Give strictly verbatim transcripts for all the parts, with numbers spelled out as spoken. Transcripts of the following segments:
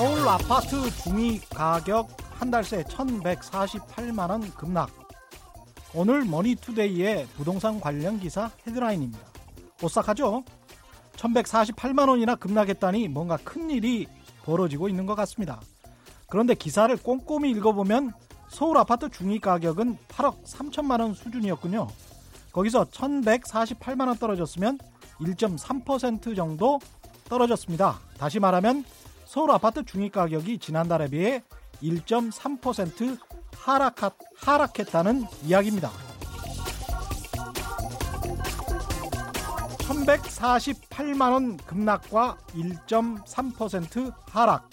서울 아파트 중위 가격 한 달 새 천백사십팔만 원 급락. 오늘 머니투데이의 부동산 관련 기사 헤드라인입니다. 오싹하죠? 천백사십팔만 원이나 급락했다니 뭔가 큰일이 벌어지고 있는 것 같습니다. 그런데 기사를 꼼꼼히 읽어보면 서울 아파트 중위 가격은 팔억 삼천만 원 수준이었군요. 거기서 천백사십팔만 원 떨어졌으면 일 점 삼 퍼센트 정도 떨어졌습니다. 다시 말하면 서울 아파트 중위 가격이 지난달에 비해 일 점 삼 퍼센트 하락하, 하락했다는 이야기입니다. 천백사십팔만 원 급락과 일 점 삼 퍼센트 하락,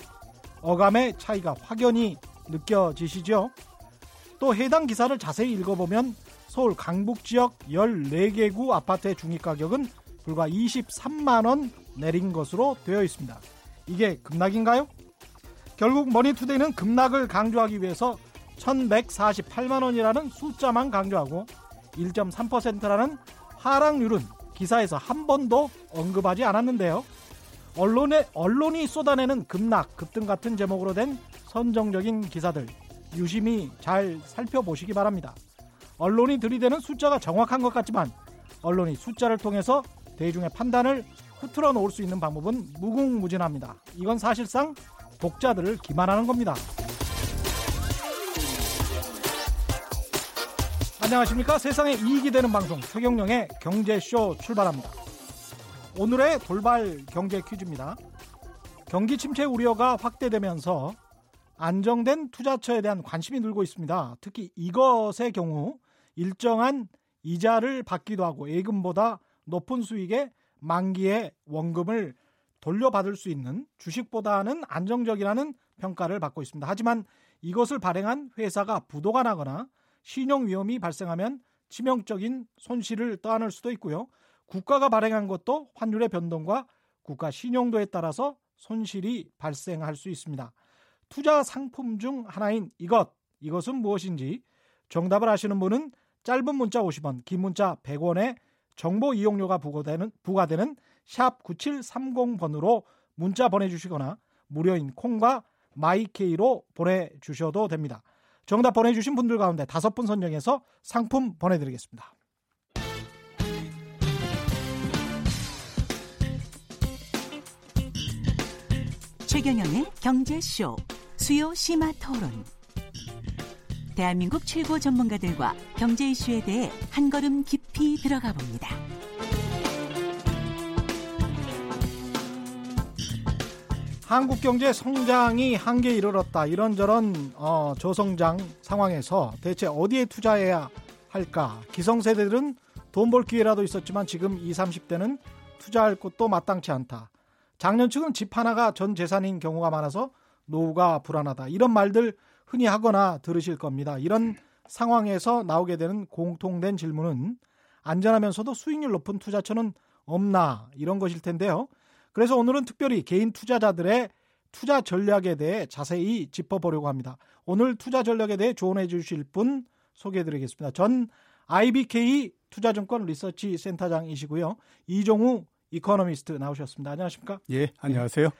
어감의 차이가 확연히 느껴지시죠? 또 해당 기사를 자세히 읽어보면 서울 강북지역 열네 개구 아파트의 중위가격은 불과 이십삼만 원 내린 것으로 되어 있습니다. 이게 급락인가요? 결국 머니투데이는 급락을 강조하기 위해서 천백사십팔만 원이라는 숫자만 강조하고 일 점 삼 퍼센트라는 하락률은 기사에서 한 번도 언급하지 않았는데요. 언론에, 언론이 쏟아내는 급락, 급등 같은 제목으로 된 선정적인 기사들 유심히 잘 살펴보시기 바랍니다. 언론이 들이대는 숫자가 정확한 것 같지만 언론이 숫자를 통해서 대중의 판단을 흐트러 놓을 수 있는 방법은 무궁무진합니다. 이건 사실상 독자들을 기만하는 겁니다. 안녕하십니까? 세상에 이익이 되는 방송 최경영의 경제쇼 출발합니다. 오늘의 돌발 경제 퀴즈입니다. 경기 침체 우려가 확대되면서 안정된 투자처에 대한 관심이 늘고 있습니다. 특히 이것의 경우 일정한 이자를 받기도 하고 예금보다 높은 수익에 만기에 원금을 돌려받을 수 있는 주식보다는 안정적이라는 평가를 받고 있습니다. 하지만 이것을 발행한 회사가 부도가 나거나 신용 위험이 발생하면 치명적인 손실을 떠안을 수도 있고요. 국가가 발행한 것도 환율의 변동과 국가 신용도에 따라서 손실이 발생할 수 있습니다. 투자 상품 중 하나인 이것, 이것은 무엇인지 정답을 아시는 분은 짧은 문자 오십 원, 긴 문자 백 원에 정보 이용료가 부과되는, 부과되는 샵 구칠삼공 번으로 문자 보내주시거나 무료인 콩과 마이케이로 보내주셔도 됩니다. 정답 보내주신 분들 가운데 다섯 분 선정해서 상품 보내드리겠습니다. 최경영의 경제쇼 수요 심화 토론. 대한민국 최고 전문가들과 경제 이슈에 대해 한 걸음 깊이 들어가 봅니다. 한국 경제 성장이 한계에 이르렀다. 이런저런 어, 저성장 상황에서 대체 어디에 투자해야 할까? 기성세대들은 돈 벌 기회라도 있었지만 지금 이십, 삼십 대는 투자할 곳도 마땅치 않다. 장년층은 집 하나가 전 재산인 경우가 많아서 노후가 불안하다. 이런 말들 흔히 하거나 들으실 겁니다. 이런 상황에서 나오게 되는 공통된 질문은 안전하면서도 수익률 높은 투자처는 없나, 이런 것일 텐데요. 그래서 오늘은 특별히 개인 투자자들의 투자 전략에 대해 자세히 짚어보려고 합니다. 오늘 투자 전략에 대해 조언해 주실 분 소개해드리겠습니다. 전 아이비케이 투자증권 리서치 센터장이시고요. 이종우 이코노미스트 나오셨습니다. 안녕하십니까? 예, 안녕하세요. 네.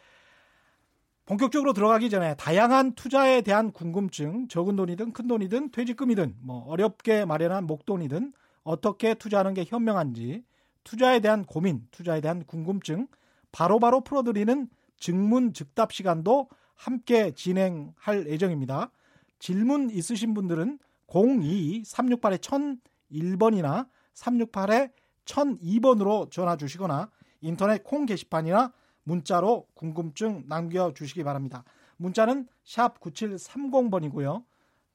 본격적으로 들어가기 전에 다양한 투자에 대한 궁금증, 적은 돈이든 큰 돈이든 퇴직금이든 뭐 어렵게 마련한 목돈이든 어떻게 투자하는 게 현명한지, 투자에 대한 고민, 투자에 대한 궁금증 바로바로 풀어드리는 즉문즉답 시간도 함께 진행할 예정입니다. 질문 있으신 분들은 공이이 삼육팔 천일번이나 삼육팔 천이번으로 전화 주시거나 인터넷 콩 게시판이나 문자로 궁금증 남겨주시기 바랍니다. 문자는 샵 구칠삼공 번이고요.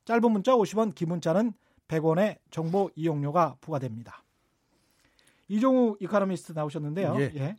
짧은 문자 오십 원, 긴 문자는 백 원의 정보 이용료가 부과됩니다. 이종우 이코노미스트 나오셨는데요. 예. 예.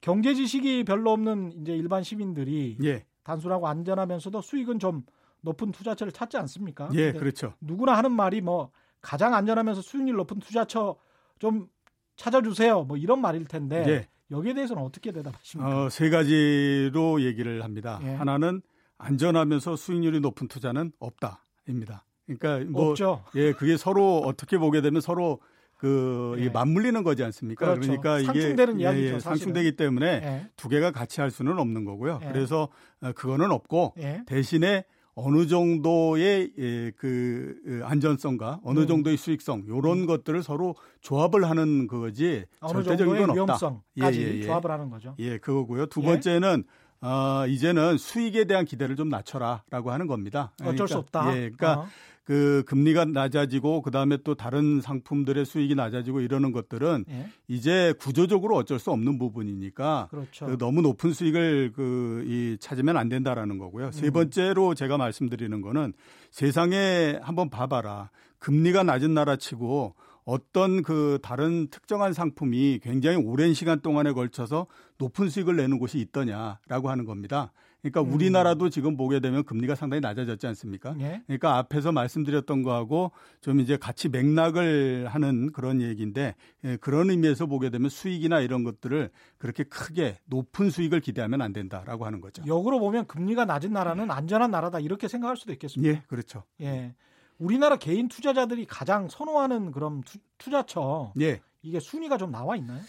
경제 지식이 별로 없는 이제 일반 시민들이 예. 단순하고 안전하면서도 수익은 좀 높은 투자처를 찾지 않습니까? 예, 그렇죠. 누구나 하는 말이 뭐 가장 안전하면서 수익률 높은 투자처 좀 찾아주세요, 뭐 이런 말일 텐데 예. 여기에 대해서는 어떻게 대답하십니까? 어, 세 가지로 얘기를 합니다. 예. 하나는 안전하면서 수익률이 높은 투자는 없다입니다. 그러니까 뭐, 없죠. 예, 그게 서로 어떻게 보게 되면 서로 그 예. 맞물리는 거지 않습니까? 그렇죠. 그러니까 상충되는 이게 이야기죠, 예, 상충되기 때문에 예. 두 개가 같이 할 수는 없는 거고요. 예. 그래서 그거는 없고 예. 대신에 어느 정도의 예, 그 안전성과 어느 음. 정도의 수익성 이런 음. 것들을 서로 조합을 하는 거지 절대적인 건 없다. 위험성까지 예, 예, 예. 조합을 하는 거죠. 예, 그거고요. 두 번째는 예. 어, 이제는 수익에 대한 기대를 좀 낮춰라라고 하는 겁니다. 그러니까, 어쩔 수 없다. 예, 그러니까 어. 그 금리가 낮아지고 그다음에 또 다른 상품들의 수익이 낮아지고 이러는 것들은 예. 이제 구조적으로 어쩔 수 없는 부분이니까 그렇죠. 그 너무 높은 수익을 그, 이, 찾으면 안 된다라는 거고요. 음. 세 번째로 제가 말씀드리는 거는 세상에 한번 봐봐라. 금리가 낮은 나라치고 어떤 그 다른 특정한 상품이 굉장히 오랜 시간 동안에 걸쳐서 높은 수익을 내는 곳이 있더냐라고 하는 겁니다. 그러니까 우리나라도 지금 보게 되면 금리가 상당히 낮아졌지 않습니까? 그러니까 앞에서 말씀드렸던 거하고 좀 이제 같이 맥락을 하는 그런 얘기인데 그런 의미에서 보게 되면 수익이나 이런 것들을 그렇게 크게 높은 수익을 기대하면 안 된다라고 하는 거죠. 역으로 보면 금리가 낮은 나라는 안전한 나라다 이렇게 생각할 수도 있겠습니다. 예, 그렇죠. 예. 우리나라 개인 투자자들이 가장 선호하는 그런 투, 투자처 예. 이게 순위가 좀 나와 있나요?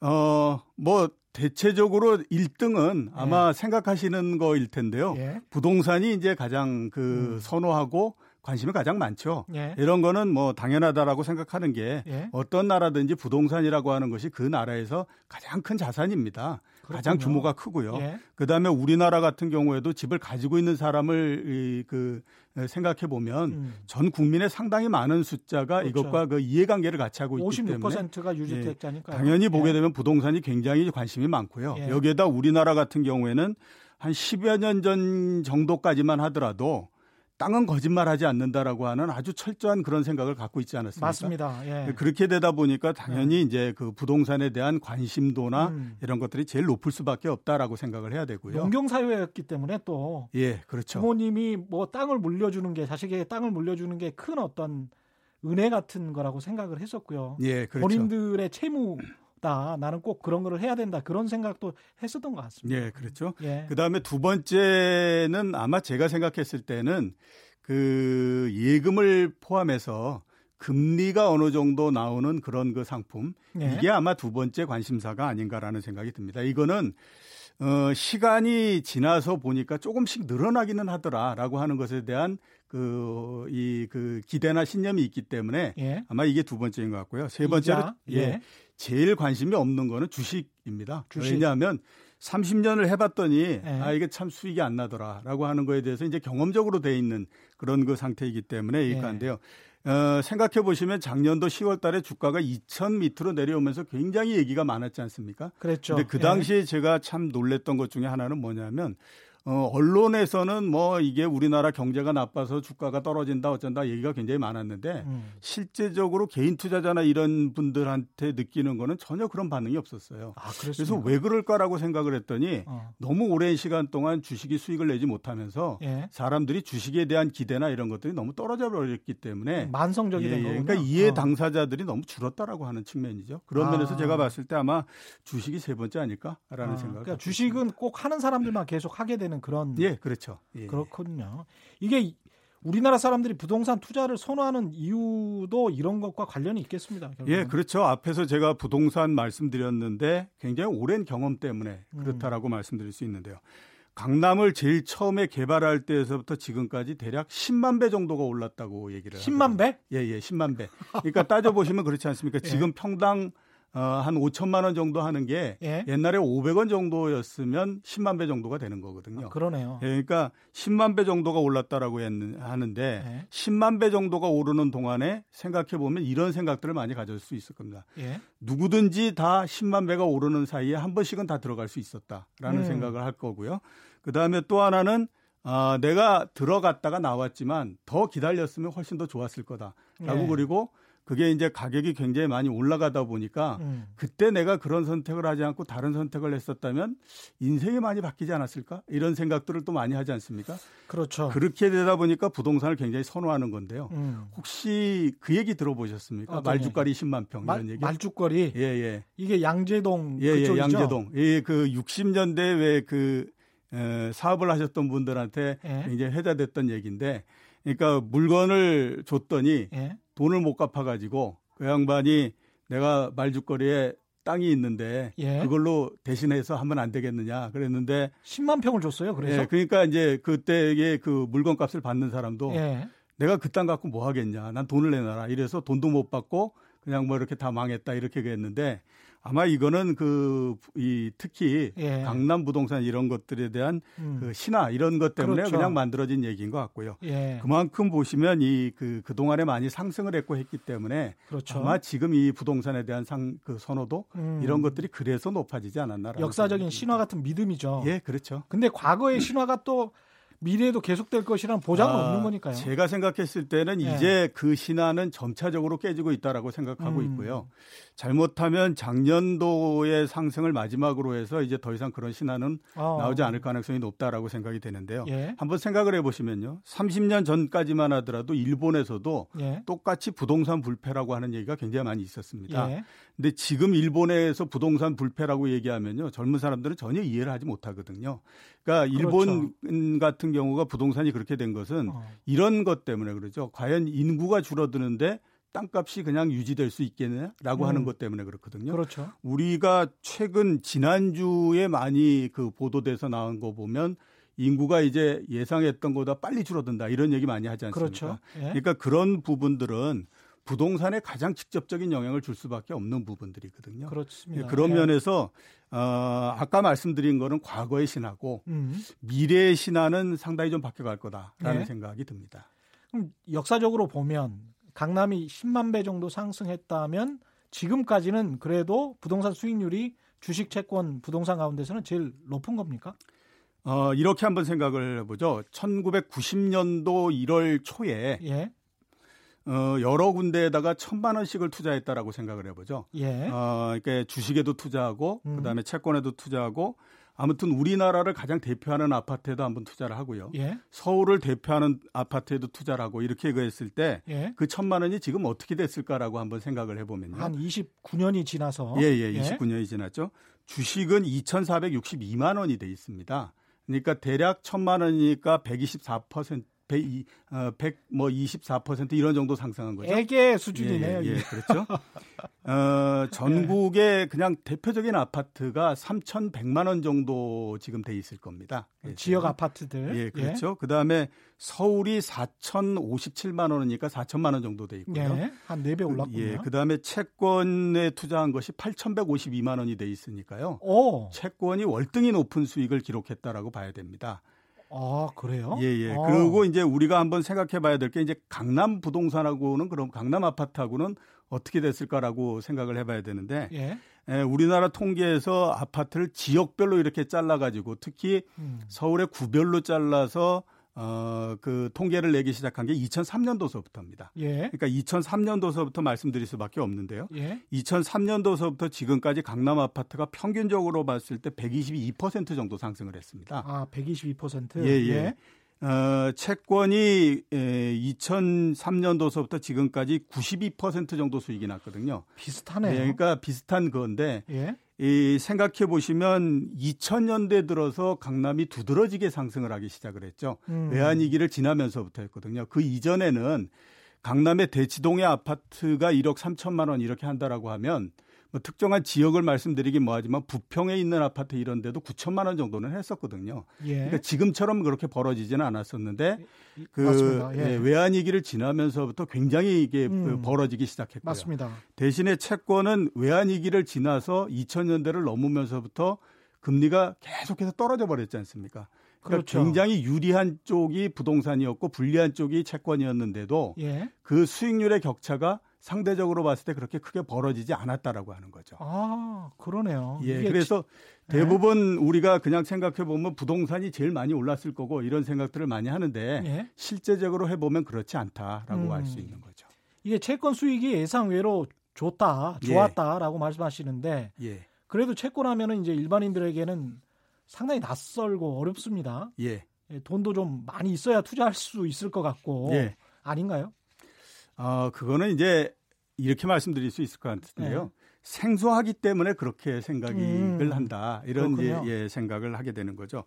어, 뭐 대체적으로 일 등은 아마 예. 생각하시는 거일 텐데요. 예. 부동산이 이제 가장 그 음. 선호하고 관심이 가장 많죠. 예. 이런 거는 뭐 당연하다라고 생각하는 게 예. 어떤 나라든지 부동산이라고 하는 것이 그 나라에서 가장 큰 자산입니다. 그렇군요. 가장 규모가 크고요. 예. 그다음에 우리나라 같은 경우에도 집을 가지고 있는 사람을 그 생각해 보면 음. 전 국민의 상당히 많은 숫자가 그렇죠. 이것과 그 이해관계를 같이 하고 있기 때문에 오십육 퍼센트가 유주택자니까요. 예. 당연히 보게 예. 되면 부동산이 굉장히 관심이 많고요. 예. 여기에다 우리나라 같은 경우에는 한 십여 년 전 정도까지만 하더라도 땅은 거짓말하지 않는다라고 하는 아주 철저한 그런 생각을 갖고 있지 않았습니까? 맞습니다. 예. 그렇게 되다 보니까 당연히 예. 이제 그 부동산에 대한 관심도나 음. 이런 것들이 제일 높을 수밖에 없다라고 생각을 해야 되고요. 농경 사회였기 때문에 또 예, 그렇죠. 부모님이 뭐 땅을 물려주는 게 자식에게 땅을 물려주는 게 큰 어떤 은혜 같은 거라고 생각을 했었고요. 예, 그렇죠. 본인들의 채무 다 나는 꼭 그런 걸 해야 된다 그런 생각도 했었던 것 같습니다. 예, 그렇죠. 예. 그 다음에 두 번째는 아마 제가 생각했을 때는 그 예금을 포함해서 금리가 어느 정도 나오는 그런 그 상품 예. 이게 아마 두 번째 관심사가 아닌가라는 생각이 듭니다. 이거는 어, 시간이 지나서 보니까 조금씩 늘어나기는 하더라라고 하는 것에 대한 그, 이, 그 기대나 신념이 있기 때문에 예. 아마 이게 두 번째인 것 같고요. 세 번째로 예. 예. 제일 관심이 없는 거는 주식입니다. 주식. 왜냐하면 삼십 년을 해봤더니 예. 아 이게 참 수익이 안 나더라라고 하는 거에 대해서 이제 경험적으로 돼 있는 그런 그 상태이기 때문에 이익한데요. 예. 어, 생각해 보시면 작년도 시월달에 주가가 이천 밑으로 내려오면서 굉장히 얘기가 많았지 않습니까? 그랬죠. 근데 그 당시에 예. 제가 참 놀랬던 것 중에 하나는 뭐냐면. 어, 언론에서는 뭐 이게 우리나라 경제가 나빠서 주가가 떨어진다 어쩐다 얘기가 굉장히 많았는데 음. 실제적으로 개인 투자자나 이런 분들한테 느끼는 거는 전혀 그런 반응이 없었어요. 아, 그래서 왜 그럴까라고 생각을 했더니 어. 너무 오랜 시간 동안 주식이 수익을 내지 못하면서 예. 사람들이 주식에 대한 기대나 이런 것들이 너무 떨어져 버렸기 때문에 만성적이 예, 된 거군요. 그러니까 이해 당사자들이 어. 너무 줄었다라고 하는 측면이죠. 그런 아. 면에서 제가 봤을 때 아마 주식이 세 번째 아닐까라는 아, 생각을 그러니까 주식은 있습니다. 꼭 하는 사람들만 계속 하게 되는 그런 예, 그렇죠. 예. 그렇군요. 이게 우리나라 사람들이 부동산 투자를 선호하는 이유도 이런 것과 관련이 있겠습니다. 결국은. 예, 그렇죠. 앞에서 제가 부동산 말씀드렸는데 굉장히 오랜 경험 때문에 그렇다라고 음. 말씀드릴 수 있는데요. 강남을 제일 처음에 개발할 때에서부터 지금까지 대략 십만 배 정도가 올랐다고 얘기를 하더라고요. 십만 배? 예, 예, 십만 배. 그러니까 따져보시면 그렇지 않습니까? 예. 지금 평당 어, 한 오천만 원 정도 하는 게 예? 옛날에 오백 원 정도였으면 십만 배 정도가 되는 거거든요. 아, 그러네요. 예, 그러니까 십만 배 정도가 올랐다라고 했는, 하는데 예? 십만 배 정도가 오르는 동안에 생각해보면 이런 생각들을 많이 가질 수 있을 겁니다. 예? 누구든지 다 십만 배가 오르는 사이에 한 번씩은 다 들어갈 수 있었다라는 음. 생각을 할 거고요. 그다음에 또 하나는 아, 내가 들어갔다가 나왔지만 더 기다렸으면 훨씬 더 좋았을 거다라고 예. 그리고 그게 이제 가격이 굉장히 많이 올라가다 보니까 음. 그때 내가 그런 선택을 하지 않고 다른 선택을 했었다면 인생이 많이 바뀌지 않았을까? 이런 생각들을 또 많이 하지 않습니까? 그렇죠. 그렇게 되다 보니까 부동산을 굉장히 선호하는 건데요. 음. 혹시 그 얘기 들어보셨습니까? 말죽거리 십만 평 마, 이런 얘기. 말죽거리? 예, 예. 이게 양재동 예, 그쪽이죠? 예, 양재동. 예, 그 육십 년대 왜 그 사업을 하셨던 분들한테 예. 굉장히 회자됐던 얘기인데 그러니까 물건을 줬더니 예? 돈을 못 갚아가지고 그 양반이 내가 말죽거리에 땅이 있는데 예. 그걸로 대신해서 하면 안 되겠느냐 그랬는데 십만 평을 줬어요. 그래서 예, 그러니까 이제 그때의 그 물건값을 받는 사람도 예. 내가 그 땅 갖고 뭐 하겠냐. 난 돈을 내놔라. 이래서 돈도 못 받고 그냥 뭐 이렇게 다 망했다 이렇게 했는데 아마 이거는 그 이 특히 예. 강남 부동산 이런 것들에 대한 음. 그 신화 이런 것 때문에 그렇죠. 그냥 만들어진 얘기인 것 같고요. 예. 그만큼 보시면 이 그 그동안에 많이 상승을 했고 했기 때문에 그렇죠. 아마 지금 이 부동산에 대한 상 그 선호도 음. 이런 것들이 그래서 높아지지 않았나. 역사적인 신화 같은 믿음이죠. 예, 그렇죠. 근데 과거의 신화가 또 미래에도 계속될 것이라는 보장은 아, 없는 거니까요. 제가 생각했을 때는 예. 이제 그 신화는 점차적으로 깨지고 있다라고 생각하고 음. 있고요. 잘못하면 작년도의 상승을 마지막으로 해서 이제 더 이상 그런 신화는 어. 나오지 않을 가능성이 높다라고 생각이 되는데요. 예. 한번 생각을 해보시면요. 삼십 년 전까지만 하더라도 일본에서도 예. 똑같이 부동산 불패라고 하는 얘기가 굉장히 많이 있었습니다. 예. 근데 지금 일본에서 부동산 불패라고 얘기하면요. 젊은 사람들은 전혀 이해를 하지 못하거든요. 그러니까 일본 그렇죠. 같은 경우가 부동산이 그렇게 된 것은 어. 이런 것 때문에 그러죠. 과연 인구가 줄어드는데 땅값이 그냥 유지될 수 있겠냐라고 음. 하는 것 때문에 그렇거든요. 그렇죠. 우리가 최근 지난주에 많이 그 보도돼서 나온 거 보면 인구가 이제 예상했던 것보다 빨리 줄어든다 이런 얘기 많이 하지 않습니까? 그렇죠. 예. 그러니까 그런 부분들은 부동산에 가장 직접적인 영향을 줄 수밖에 없는 부분들이거든요. 그렇습니다. 그런 예. 면에서 어, 아까 말씀드린 거는 과거의 신화고 음. 미래의 신화는 상당히 좀 바뀌어갈 거다라는 예. 생각이 듭니다. 그럼 역사적으로 보면 강남이 십만 배 정도 상승했다면 지금까지는 그래도 부동산 수익률이 주식, 채권, 부동산 가운데서는 제일 높은 겁니까? 어, 이렇게 한번 생각을 해보죠. 천구백구십 년도 일월 초에 예. 어, 여러 군데에다가 천만 원씩을 투자했다라고 생각을 해보죠. 예. 어, 그러니까 주식에도 투자하고 음. 그다음에 채권에도 투자하고 아무튼 우리나라를 가장 대표하는 아파트에도 한번 투자를 하고요. 예. 서울을 대표하는 아파트에도 투자를 하고 이렇게 했을 때 그 천만 원이 지금 어떻게 됐을까라고 한번 생각을 해보면요. 한 이십구 년이 지나서. 예, 예, 예. 이십구 년이 지났죠. 주식은 이천사백육십이만 원이 돼 있습니다. 그러니까 대략 천만 원이니까 백이십사 퍼센트. 백뭐 이십사 퍼센트 이런 정도 상승한 거죠. 애게 수준이네요. 예, 예, 예. 그렇죠. 어, 전국에 그냥 대표적인 아파트가 삼천백만 원 정도 지금 돼 있을 겁니다. 지역 아파트들. 예, 그렇죠. 예. 그다음에 서울이 사천오십칠만 원이니까 사천만 원 정도 돼 있고요. 예, 한 네 배 올랐군요. 예, 그다음에 채권에 투자한 것이 팔천백오십이만 원이 돼 있으니까요. 오. 채권이 월등히 높은 수익을 기록했다라고 봐야 됩니다. 아, 그래요? 예, 예. 아. 그리고 이제 우리가 한번 생각해 봐야 될 게 이제 강남 부동산하고는 그럼 강남 아파트하고는 어떻게 됐을까라고 생각을 해 봐야 되는데 예. 예, 우리나라 통계에서 아파트를 지역별로 이렇게 잘라가지고 특히 음. 서울의 구별로 잘라서 어, 그 통계를 내기 시작한 게 이천삼 년도서부터입니다. 예. 그러니까 이천삼 년도서부터 말씀드릴 수밖에 없는데요. 예. 이천삼 년도서부터 지금까지 강남 아파트가 평균적으로 봤을 때 백이십이 퍼센트 정도 상승을 했습니다. 아, 백이십이 퍼센트? 예, 예. 예. 어, 채권이 예, 이천삼 년도서부터 지금까지 구십이 퍼센트 정도 수익이 났거든요. 비슷하네요. 예, 그러니까 비슷한 건데. 예. 이 생각해 보시면 이천 년대 들어서 강남이 두드러지게 상승을 하기 시작을 했죠. 음. 외환위기를 지나면서부터 했거든요. 그 이전에는 강남의 대치동의 아파트가 일억 삼천만 원 이렇게 한다라고 하면 뭐 특정한 지역을 말씀드리긴 뭐하지만 부평에 있는 아파트 이런 데도 구천만 원 정도는 했었거든요. 예. 그러니까 지금처럼 그렇게 벌어지지는 않았었는데 그 예. 외환위기를 지나면서부터 굉장히 이게 음. 벌어지기 시작했고요. 맞습니다. 대신에 채권은 외환위기를 지나서 이천 년대를 넘으면서부터 금리가 계속해서 떨어져 버렸지 않습니까? 그러니까 그렇죠. 굉장히 유리한 쪽이 부동산이었고 불리한 쪽이 채권이었는데도 예. 그 수익률의 격차가 상대적으로 봤을 때 그렇게 크게 벌어지지 않았다라고 하는 거죠. 아, 그러네요. 예, 그래서 지... 대부분 예. 우리가 그냥 생각해 보면 부동산이 제일 많이 올랐을 거고 이런 생각들을 많이 하는데 예. 실제적으로 해보면 그렇지 않다라고 음. 알 수 있는 거죠. 이게 채권 수익이 예상외로 좋다, 좋았다라고 예. 말씀하시는데 예. 그래도 채권하면은 이제 일반인들에게는 상당히 낯설고 어렵습니다. 예, 돈도 좀 많이 있어야 투자할 수 있을 것 같고 예. 아닌가요? 어, 그거는 이제 이렇게 말씀드릴 수 있을 것 같은데요. 네. 생소하기 때문에 그렇게 생각을 음, 한다. 이런 예, 예, 생각을 하게 되는 거죠.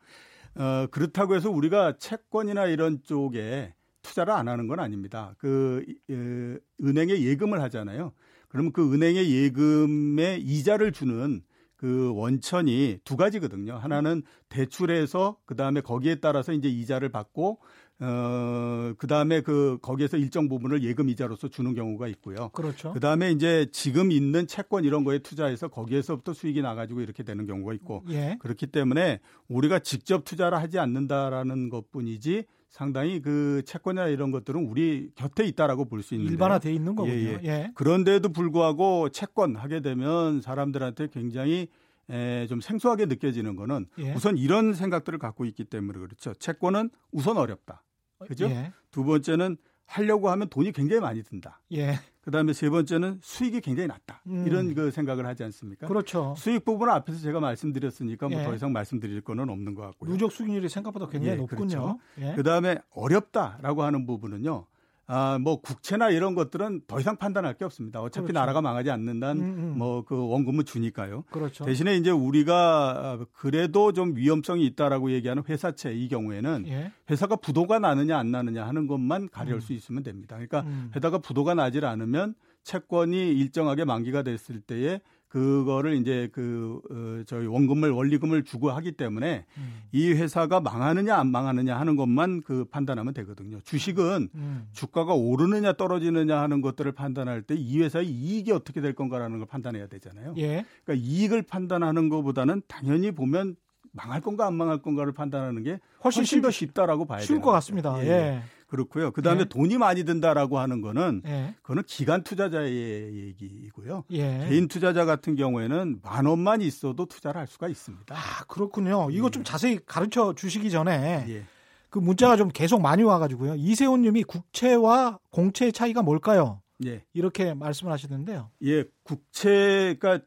어, 그렇다고 해서 우리가 채권이나 이런 쪽에 투자를 안 하는 건 아닙니다. 그 예, 은행에 예금을 하잖아요. 그러면 그 은행의 예금에 이자를 주는 그 원천이 두 가지거든요. 하나는 대출해서 그 다음에 거기에 따라서 이제 이자를 받고 어, 그 다음에 그 거기에서 일정 부분을 예금 이자로서 주는 경우가 있고요. 그렇죠. 그 다음에 이제 지금 있는 채권 이런 거에 투자해서 거기에서부터 수익이 나가지고 이렇게 되는 경우가 있고 예. 그렇기 때문에 우리가 직접 투자를 하지 않는다라는 것뿐이지 상당히 그 채권이나 이런 것들은 우리 곁에 있다라고 볼 수 있는데 일반화돼 있는 거군요. 예, 예. 예. 그런데도 불구하고 채권 하게 되면 사람들한테 굉장히 에, 좀 생소하게 느껴지는 거는 예. 우선 이런 생각들을 갖고 있기 때문에 그렇죠. 채권은 우선 어렵다. 그죠? 예. 두 번째는 하려고 하면 돈이 굉장히 많이 든다. 예. 그다음에 세 번째는 수익이 굉장히 낮다. 음. 이런 그 생각을 하지 않습니까? 그렇죠. 수익 부분은 앞에서 제가 말씀드렸으니까 예. 뭐 더 이상 말씀드릴 거는 없는 것 같고요. 누적 수익률이 생각보다 굉장히 예, 높군요. 그렇죠. 예. 그다음에 어렵다라고 하는 부분은요. 아, 뭐 국채나 이런 것들은 더 이상 판단할 게 없습니다. 어차피 그렇죠. 나라가 망하지 않는다는 뭐 그 원금은 주니까요. 그렇죠. 대신에 이제 우리가 그래도 좀 위험성이 있다라고 얘기하는 회사채 이 경우에는 예. 회사가 부도가 나느냐 안 나느냐 하는 것만 가려울 음. 수 있으면 됩니다. 그러니까 음. 회사가 부도가 나질 않으면 채권이 일정하게 만기가 됐을 때에 그거를 이제 그 어, 저희 원금을 원리금을 주고 하기 때문에 음. 이 회사가 망하느냐 안 망하느냐 하는 것만 그 판단하면 되거든요. 주식은 음. 주가가 오르느냐 떨어지느냐 하는 것들을 판단할 때 이 회사의 이익이 어떻게 될 건가라는 걸 판단해야 되잖아요. 예. 그러니까 이익을 판단하는 것보다는 당연히 보면 망할 건가 안 망할 건가를 판단하는 게 훨씬, 훨씬 더 쉽다라고 봐야 돼요. 쉬울 것 같습니다. 예. 예. 그렇고요. 그다음에 예. 돈이 많이 든다라고 하는 거는 예. 그거는 기관 투자자의 얘기이고요. 예. 개인 투자자 같은 경우에는 만 원만 있어도 투자를 할 수가 있습니다. 아, 그렇군요. 이거 예. 좀 자세히 가르쳐 주시기 전에 예. 그 문자가 좀 계속 많이 와가지고요. 이세훈 님이 국채와 공채의 차이가 뭘까요? 예. 이렇게 말씀을 하시는데요. 예, 국채가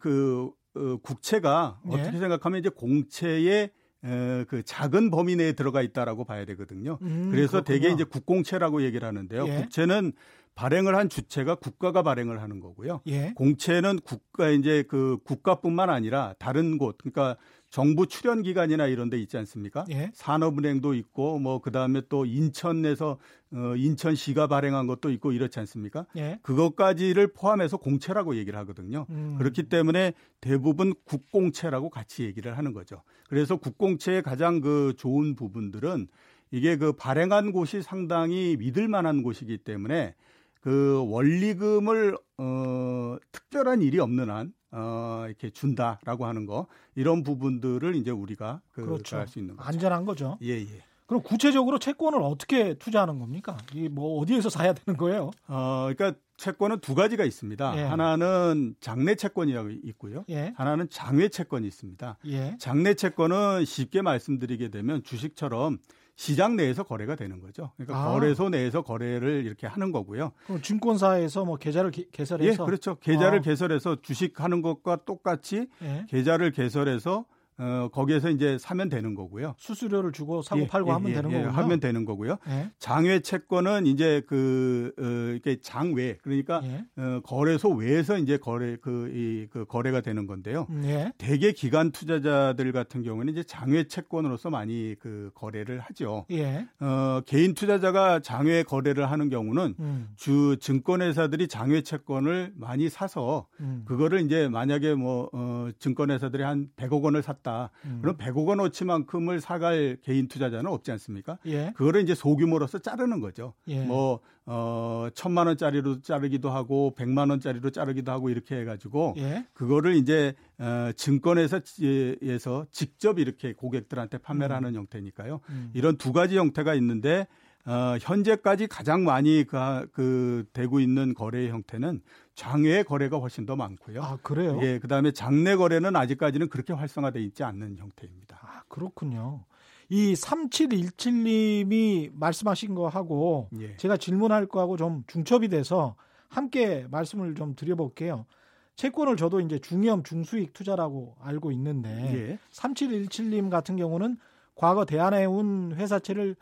그 어, 국채가 예. 어떻게 생각하면 이제 공채의 에, 그 작은 범위 내에 들어가 있다라고 봐야 되거든요. 음, 그래서 그렇군요. 대개 이제 국공채라고 얘기를 하는데요. 예. 국채는 발행을 한 주체가 국가가 발행을 하는 거고요. 예. 공채는 국가 이제 그 국가뿐만 아니라 다른 곳, 그러니까 정부 출연 기관이나 이런 데 있지 않습니까? 예. 산업은행도 있고 뭐 그다음에 또 인천에서 어, 인천시가 발행한 것도 있고 이렇지 않습니까? 예. 그것까지를 포함해서 공채라고 얘기를 하거든요. 음. 그렇기 때문에 대부분 국공채라고 같이 얘기를 하는 거죠. 그래서 국공채의 가장 그 좋은 부분들은 이게 그 발행한 곳이 상당히 믿을 만한 곳이기 때문에 그 원리금을 어, 특별한 일이 없는 한 어, 이렇게 준다라고 하는 거 이런 부분들을 이제 우리가 그, 그렇죠. 할 수 있는 거죠. 안전한 거죠. 예, 예. 그럼 구체적으로 채권을 어떻게 투자하는 겁니까? 이 뭐 어디에서 사야 되는 거예요? 어, 그러니까 채권은 두 가지가 있습니다. 예. 하나는 장내 채권이라고 있고요. 예. 하나는 장외 채권이 있습니다. 예. 장내 채권은 쉽게 말씀드리게 되면 주식처럼 시장 내에서 거래가 되는 거죠. 그러니까 아. 거래소 내에서 거래를 이렇게 하는 거고요. 그럼 증권사에서 뭐 계좌를 개, 개설해서 예, 그렇죠. 계좌를 아. 개설해서 주식하는 것과 똑같이 예. 계좌를 개설해서 어, 거기에서 이제 사면 되는 거고요. 수수료를 주고 사고 예, 팔고 예, 하면 예, 되는 예, 거고요. 하면 되는 거고요. 예. 장외 채권은 이제 그 어, 이렇게 장외 그러니까 예. 어, 거래소 외에서 이제 거래 그, 이, 그 거래가 되는 건데요. 예. 대개 기관 투자자들 같은 경우는 이제 장외 채권으로서 많이 그 거래를 하죠. 예. 어, 개인 투자자가 장외 거래를 하는 경우는 음. 주 증권회사들이 장외 채권을 많이 사서 음. 그거를 이제 만약에 뭐 어, 증권회사들이 한 백억 원을 샀다. 음. 그럼 백억 원 어치만큼을 사갈 개인 투자자는 없지 않습니까? 예. 그거를 이제 소규모로서 자르는 거죠. 예. 뭐 어, 천만 원짜리로 자르기도 하고 백만 원짜리로 자르기도 하고 이렇게 해가지고 예. 그거를 이제 어, 증권회사에서 직접 이렇게 고객들한테 판매를 음. 하는 형태니까요. 음. 이런 두 가지 형태가 있는데 어, 현재까지 가장 많이 가, 그 되고 있는 거래의 형태는 장외 거래가 훨씬 더 많고요. 아, 그래요? 예, 그다음에 장내 거래는 아직까지는 그렇게 활성화되어 있지 않는 형태입니다. 아, 그렇군요. 이 삼칠일칠 님이 말씀하신 거하고 예. 제가 질문할 거하고 좀 중첩이 돼서 함께 말씀을 좀 드려볼게요. 채권을 저도 이제 중위험 중수익 투자라고 알고 있는데 예. 삼칠일칠 님 같은 경우는 과거 대한해운 회사채를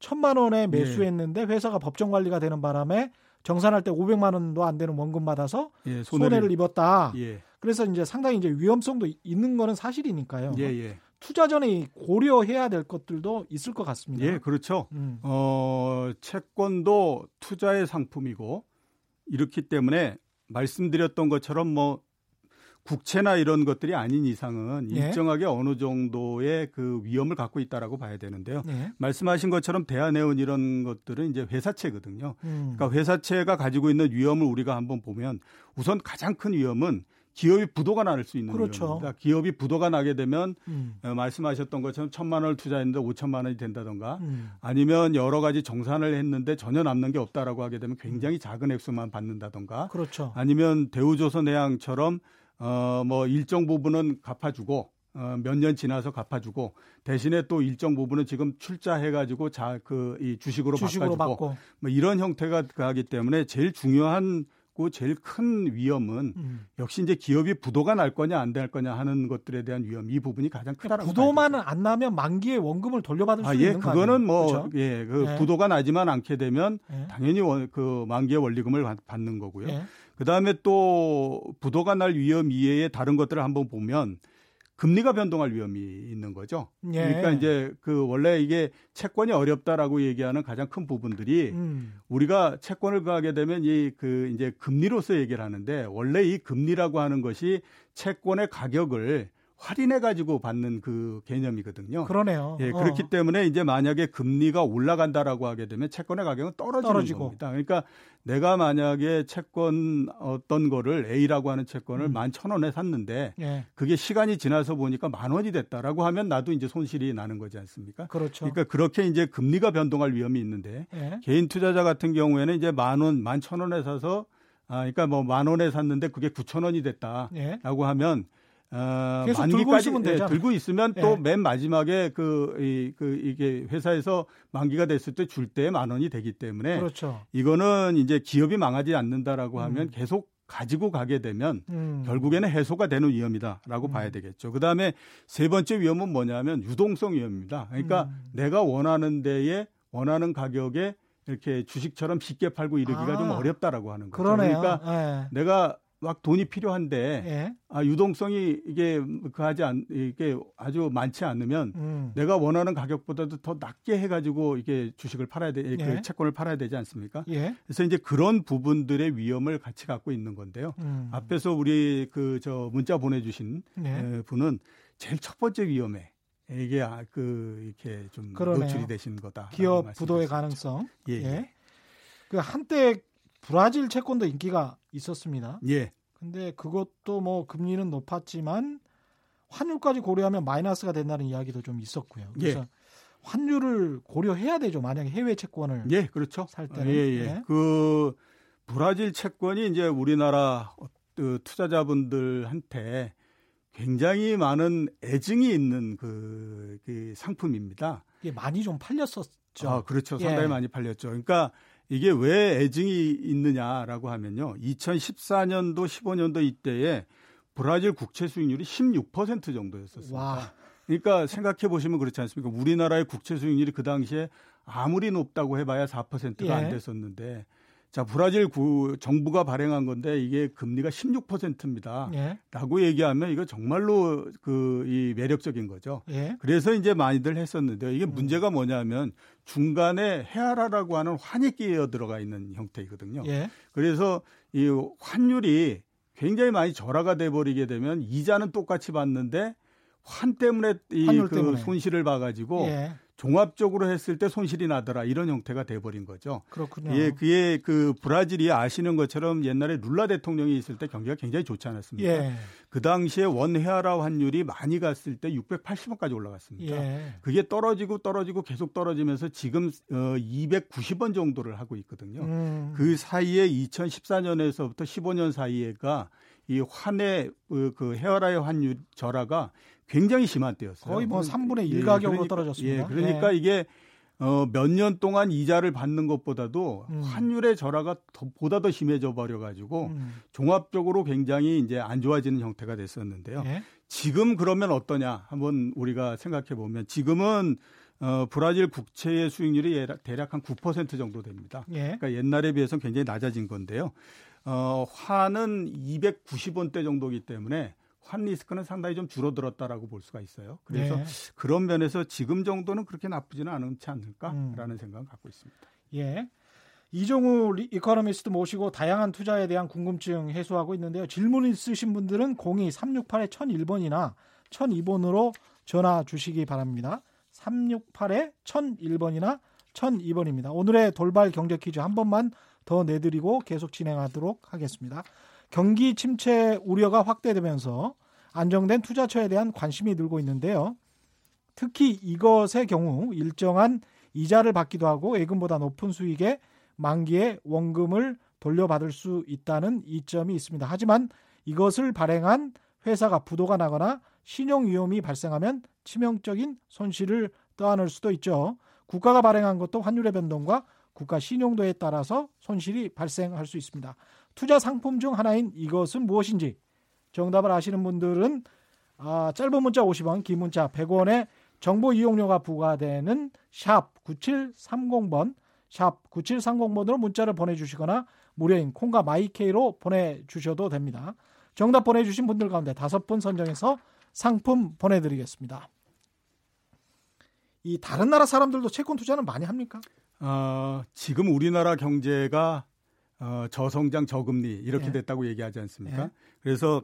천만 원에 매수했는데 예. 회사가 법정 관리가 되는 바람에 정산할 때 오백만 원도 안 되는 원금 받아서 예, 손해를, 손해를 입었다. 예. 그래서 이제 상당히 이제 위험성도 있는 거는 사실이니까요. 예, 예. 투자 전에 고려해야 될 것들도 있을 것 같습니다. 예, 그렇죠. 음. 어, 채권도 투자의 상품이고 이렇기 때문에 말씀드렸던 것처럼 뭐 국채나 이런 것들이 아닌 이상은 일정하게 예? 어느 정도의 그 위험을 갖고 있다라고 봐야 되는데요. 예? 말씀하신 것처럼 대한해운 이런 것들은 이제 회사채거든요. 음. 그러니까 회사채가 가지고 있는 위험을 우리가 한번 보면 우선 가장 큰 위험은 기업이 부도가 날 수 있는 그렇죠. 위험입니다. 기업이 부도가 나게 되면 음. 어, 말씀하셨던 것처럼 천만 원을 투자했는데 오천만 원이 된다든가 음. 아니면 여러 가지 정산을 했는데 전혀 남는 게 없다라고 하게 되면 굉장히 작은 액수만 받는다든가 그렇죠. 아니면 대우조선해양처럼 어, 뭐 일정 부분은 갚아주고 어, 몇 년 지나서 갚아주고 대신에 또 일정 부분은 지금 출자해가지고 자, 그, 이 주식으로, 주식으로 바꿔주고 받고. 뭐 이런 형태가 가기 때문에 제일 중요한 그 제일 큰 위험은 음. 역시 이제 기업이 부도가 날 거냐 안 날 거냐 하는 것들에 대한 위험 이 부분이 가장 크다라고. 부도만 안 나면 만기에 원금을 돌려받을 아, 수 예, 있는 거예요. 그거는 뭐 예, 그 예. 부도가 나지만 않게 되면 예. 당연히 원, 그 만기의 원리금을 받는 거고요. 예. 그 다음에 또 부도가 날 위험 이외에 다른 것들을 한번 보면 금리가 변동할 위험이 있는 거죠. 예. 그러니까 이제 그 원래 이게 채권이 어렵다라고 얘기하는 가장 큰 부분들이 음. 우리가 채권을 가게 되면 이 그 이제 금리로서 얘기를 하는데 원래 이 금리라고 하는 것이 채권의 가격을 할인해 가지고 받는 그 개념이거든요. 그러네요. 예, 그렇기 어. 때문에 이제 만약에 금리가 올라간다라고 하게 되면 채권의 가격은 떨어지는 떨어지고. 겁니다. 그러니까 내가 만약에 채권 어떤 거를 A라고 하는 채권을 음. 만 천 원에 샀는데 예. 그게 시간이 지나서 보니까 만 원이 됐다라고 하면 나도 이제 손실이 나는 거지 않습니까? 그렇죠. 그러니까 그렇게 이제 금리가 변동할 위험이 있는데 예. 개인 투자자 같은 경우에는 이제 만 원, 만 천 원에 사서 아, 그러니까 뭐 만 원에 샀는데 그게 구천 원이 됐다라고 예. 하면 어, 계속 들고 있으면 되잖아요. 예, 들고 있으면 예. 또 맨 마지막에 그, 이, 그, 이게 회사에서 만기가 됐을 때 줄 때 만 원이 되기 때문에 그렇죠. 이거는 이제 기업이 망하지 않는다라고 음. 하면 계속 가지고 가게 되면 음. 결국에는 해소가 되는 위험이다라고 음. 봐야 되겠죠. 그 다음에 세 번째 위험은 뭐냐면 유동성 위험입니다. 그러니까 음. 내가 원하는 데에 원하는 가격에 이렇게 주식처럼 쉽게 팔고 이러기가 아, 좀 어렵다라고 하는 거죠. 그러네요. 그러니까 예. 내가 막 돈이 필요한데 예? 아, 유동성이 이게 그하지 않 이게 아주 많지 않으면 음. 내가 원하는 가격보다도 더 낮게 해가지고 이게 주식을 팔아야 돼, 예? 그 채권을 팔아야 되지 않습니까? 예? 그래서 이제 그런 부분들의 위험을 같이 갖고 있는 건데요. 음. 앞에서 우리 그 저 문자 보내주신 예? 분은 제일 첫 번째 위험에 이게 그 이렇게 좀 그러네요. 노출이 되신 거다. 기업 부도의 가능성. 예. 예. 그 한때 브라질 채권도 인기가 있었습니다. 예. 근데 그것도 뭐 금리는 높았지만 환율까지 고려하면 마이너스가 된다는 이야기도 좀 있었고요. 그래서 예. 환율을 고려해야 되죠. 만약에 해외 채권을 예, 그렇죠. 살 때는. 예, 예. 예. 그 브라질 채권이 이제 우리나라 투자자분들한테 굉장히 많은 애증이 있는 그, 그 상품입니다. 이게 많이 좀 팔렸었죠. 아, 그렇죠. 상당히 예. 많이 팔렸죠. 그러니까 이게 왜 애증이 있느냐라고 하면요. 이천십사 년도, 십오 년도 이때에 브라질 국채 수익률이 십육 퍼센트 정도였었습니다. 와. 그러니까 생각해 보시면 그렇지 않습니까? 우리나라의 국채 수익률이 그 당시에 아무리 높다고 해봐야 사 퍼센트가 예. 안 됐었는데 자 브라질 구, 정부가 발행한 건데 이게 금리가 십육 퍼센트입니다. 예. 라고 얘기하면 이거 정말로 그 이 매력적인 거죠. 예. 그래서 이제 많이들 했었는데 이게 음. 문제가 뭐냐면 중간에 헤아라라고 하는 환이 끼어 들어가 있는 형태이거든요. 예. 그래서 이 환율이 굉장히 많이 절하가 돼버리게 되면 이자는 똑같이 받는데 환 때문에 이 그 손실을 봐가지고 예. 종합적으로 했을 때 손실이 나더라 이런 형태가 돼버린 거죠. 그렇군요. 예, 그게 그 브라질이 아시는 것처럼 옛날에 룰라 대통령이 있을 때 경기가 굉장히 좋지 않았습니까? 예. 그 당시에 원헤아라 환율이 많이 갔을 때 육백팔십 원까지 올라갔습니다. 예. 그게 떨어지고 떨어지고 계속 떨어지면서 지금 어, 이백구십 원 정도를 하고 있거든요. 음. 그 사이에 이천십사 년에서부터 십오 년 사이에가 이 환의 그 헤아라의 환율 절하가 굉장히 심한 때였어요. 거의 뭐 삼분의 일 예, 가격으로 그러니까, 떨어졌습니다. 예, 그러니까 예. 이게 어, 몇 년 동안 이자를 받는 것보다도 음. 환율의 절하가 더, 보다 더 심해져 버려가지고 음. 종합적으로 굉장히 이제 안 좋아지는 형태가 됐었는데요. 예? 지금 그러면 어떠냐 한번 우리가 생각해 보면 지금은 어, 브라질 국채의 수익률이 대략 한 구 퍼센트 정도 됩니다. 예? 그러니까 옛날에 비해서는 굉장히 낮아진 건데요. 어, 환은 이백구십 원대 정도이기 때문에 환 리스크는 상당히 좀 줄어들었다라고 볼 수가 있어요. 그래서 예. 그런 면에서 지금 정도는 그렇게 나쁘지는 않지 않을까라는 음. 생각을 갖고 있습니다. 예, 이종우 이코노미스트 모시고 다양한 투자에 대한 궁금증 해소하고 있는데요. 질문 있으신 분들은 공이 삼육팔 천일번이나 천이번으로 전화 주시기 바랍니다. 삼육팔 천일번이나 천이번입니다. 오늘의 돌발 경제 퀴즈 한 번만 더 내드리고 계속 진행하도록 하겠습니다. 경기 침체 우려가 확대되면서 안정된 투자처에 대한 관심이 늘고 있는데요. 특히 이것의 경우 일정한 이자를 받기도 하고 예금보다 높은 수익에 만기에 원금을 돌려받을 수 있다는 이점이 있습니다. 하지만 이것을 발행한 회사가 부도가 나거나 신용 위험이 발생하면 치명적인 손실을 떠안을 수도 있죠. 국가가 발행한 것도 환율의 변동과 국가 신용도에 따라서 손실이 발생할 수 있습니다. 투자 상품 중 하나인 이것은 무엇인지 정답을 아시는 분들은 아, 짧은 문자 오십 원, 긴 문자 백 원에 정보 이용료가 부과되는 샵 구칠삼공 번, 샵 구칠삼공 번으로 문자를 보내주시거나 무료인 콩과 마이케이로 보내주셔도 됩니다. 정답 보내주신 분들 가운데 다섯 분 선정해서 상품 보내드리겠습니다. 이 다른 나라 사람들도 채권 투자는 많이 합니까? 어, 지금 우리나라 경제가 어, 저성장 저금리 이렇게 예. 됐다고 얘기하지 않습니까? 예. 그래서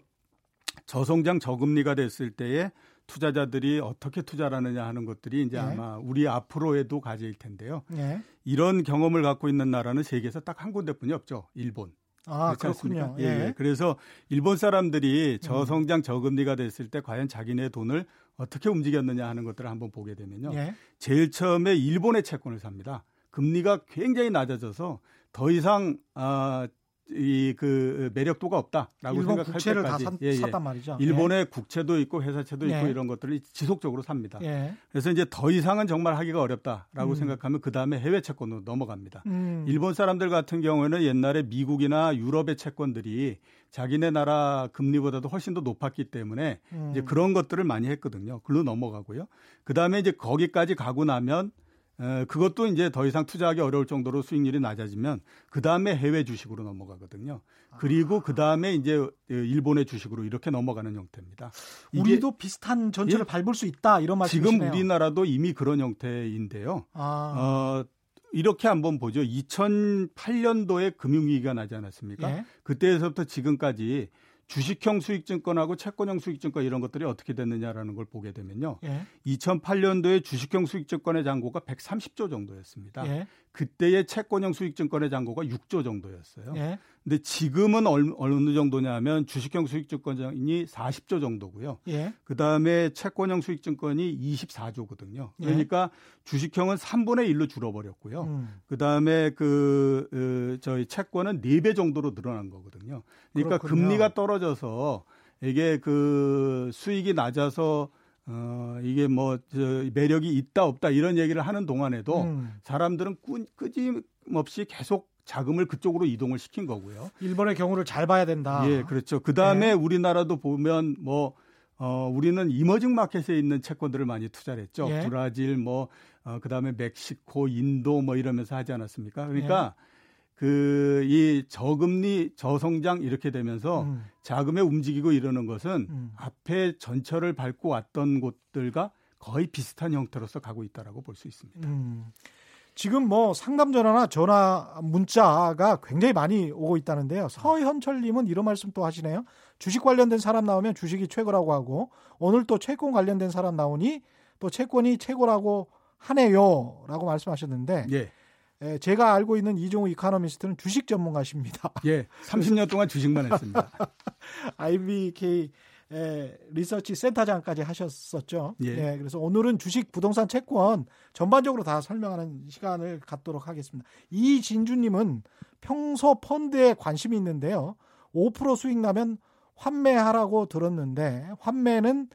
저성장 저금리가 됐을 때에 투자자들이 어떻게 투자를 하느냐 하는 것들이 이제 예. 아마 우리 앞으로에도 과제일 텐데요. 예. 이런 경험을 갖고 있는 나라는 세계에서 딱 한 군데뿐이 없죠. 일본. 아, 그렇군요. 예. 예. 그래서 일본 사람들이 저성장 저금리가 됐을 때 과연 자기네 돈을 어떻게 움직였느냐 하는 것들을 한번 보게 되면요. 예. 제일 처음에 일본의 채권을 삽니다. 금리가 굉장히 낮아져서 더 이상 아, 이 그 매력도가 없다라고 일본 생각할 국채를 때까지 다 사, 예, 예. 샀단 말이죠. 일본의 예. 국채도 있고 회사채도 있고 예. 이런 것들을 지속적으로 삽니다. 예. 그래서 이제 더 이상은 정말 하기가 어렵다라고 음. 생각하면 그 다음에 해외 채권으로 넘어갑니다. 음. 일본 사람들 같은 경우에는 옛날에 미국이나 유럽의 채권들이 자기네 나라 금리보다도 훨씬 더 높았기 때문에 음. 이제 그런 것들을 많이 했거든요. 글로 넘어가고요. 그 다음에 이제 거기까지 가고 나면 그것도 이제 더 이상 투자하기 어려울 정도로 수익률이 낮아지면 그 다음에 해외 주식으로 넘어가거든요. 그리고 아. 그 다음에 이제 일본의 주식으로 이렇게 넘어가는 형태입니다. 우리도 비슷한 전철을 예, 밟을 수 있다 이런 말씀이시네요. 지금 우리나라도 이미 그런 형태인데요. 아. 어, 이렇게 한번 보죠. 이천팔 년도에 금융위기가 나지 않았습니까? 예. 그때에서부터 지금까지 주식형 수익증권하고 채권형 수익증권 이런 것들이 어떻게 됐느냐라는 걸 보게 되면요. 예. 이천팔 년도에 주식형 수익증권의 잔고가 백삼십조 정도였습니다. 예. 그때의 채권형 수익증권의 잔고가 육조 정도였어요. 예. 근데 지금은 어느 정도냐면 주식형 수익증권이 사십조 정도고요. 예. 그다음에 채권형 수익증권이 이십사조거든요. 그러니까 예. 주식형은 삼분의 일로 줄어버렸고요. 음. 그다음에 그, 그 저희 채권은 네 배 정도로 늘어난 거거든요. 그러니까 그렇군요. 금리가 떨어져서 이게 그 수익이 낮아서 어, 이게 뭐 저, 매력이 있다 없다 이런 얘기를 하는 동안에도 음. 사람들은 꾸, 끊임없이 계속 자금을 그쪽으로 이동을 시킨 거고요. 일본의 경우를 잘 봐야 된다. 예, 그렇죠. 그 다음에 네. 우리나라도 보면 뭐 어, 우리는 이머징 마켓에 있는 채권들을 많이 투자를 했죠. 예. 브라질, 뭐 어, 그 다음에 멕시코, 인도 뭐 이러면서 하지 않았습니까? 그러니까 예. 그 이 저금리, 저성장 이렇게 되면서 음. 자금에 움직이고 이러는 것은 음. 앞에 전철을 밟고 왔던 곳들과 거의 비슷한 형태로서 가고 있다라고 볼 수 있습니다. 음. 지금 뭐 상담 전화나 전화 문자가 굉장히 많이 오고 있다는데요. 서현철 님은 이런 말씀 또 하시네요. 주식 관련된 사람 나오면 주식이 최고라고 하고 오늘 또 채권 관련된 사람 나오니 또 채권이 최고라고 하네요. 라고 말씀하셨는데 예. 예, 제가 알고 있는 이종우 이코노미스트는 주식 전문가십니다. 예, 삼십 년 동안 주식만 했습니다. 아이비케이 예, 리서치 센터장까지 하셨었죠. 예. 예, 그래서 오늘은 주식, 부동산, 채권 전반적으로 다 설명하는 시간을 갖도록 하겠습니다. 이진주님은 평소 펀드에 관심이 있는데요. 오 퍼센트 수익 나면 환매하라고 들었는데 환매는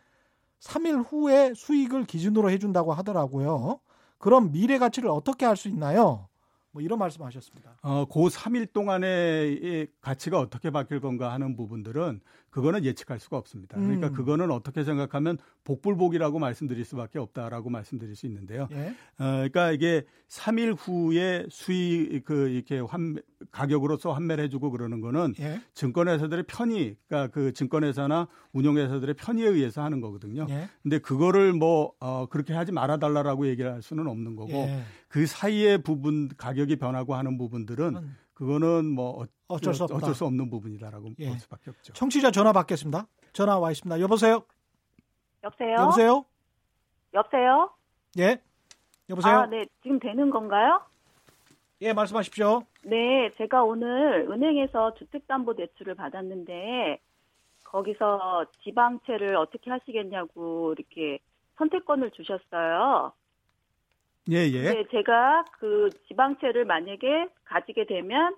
삼 일 후에 수익을 기준으로 해준다고 하더라고요. 그럼 미래 가치를 어떻게 할 수 있나요? 뭐 이런 말씀하셨습니다. 어, 그 삼 일 동안의 가치가 어떻게 바뀔 건가 하는 부분들은 그거는 예측할 수가 없습니다. 그러니까 음. 그거는 어떻게 생각하면 복불복이라고 말씀드릴 수밖에 없다라고 말씀드릴 수 있는데요. 예? 어, 그러니까 이게 삼 일 후에 수익 그 이렇게 환, 가격으로서 환매를 해주고 그러는 거는 예? 증권회사들의 편의, 그러니까 그 증권회사나 운용회사들의 편의에 의해서 하는 거거든요. 그런데 예? 그거를 뭐 어, 그렇게 하지 말아달라라고 얘기를 할 수는 없는 거고 예. 그 사이의 부분 가격이 변하고 하는 부분들은 음. 그거는 뭐 어쩔 수, 어쩔 수 없는 부분이다라고 예. 볼 수밖에 없죠. 청취자 전화 받겠습니다. 전화 와 있습니다. 여보세요. 여보세요. 여보세요. 여보세요. 예. 여보세요. 아, 네. 지금 되는 건가요? 예, 말씀하십시오. 네, 제가 오늘 은행에서 주택담보대출을 받았는데 거기서 지방채를 어떻게 하시겠냐고 이렇게 선택권을 주셨어요. 예, 예. 네, 제가 그 지방채를 만약에 가지게 되면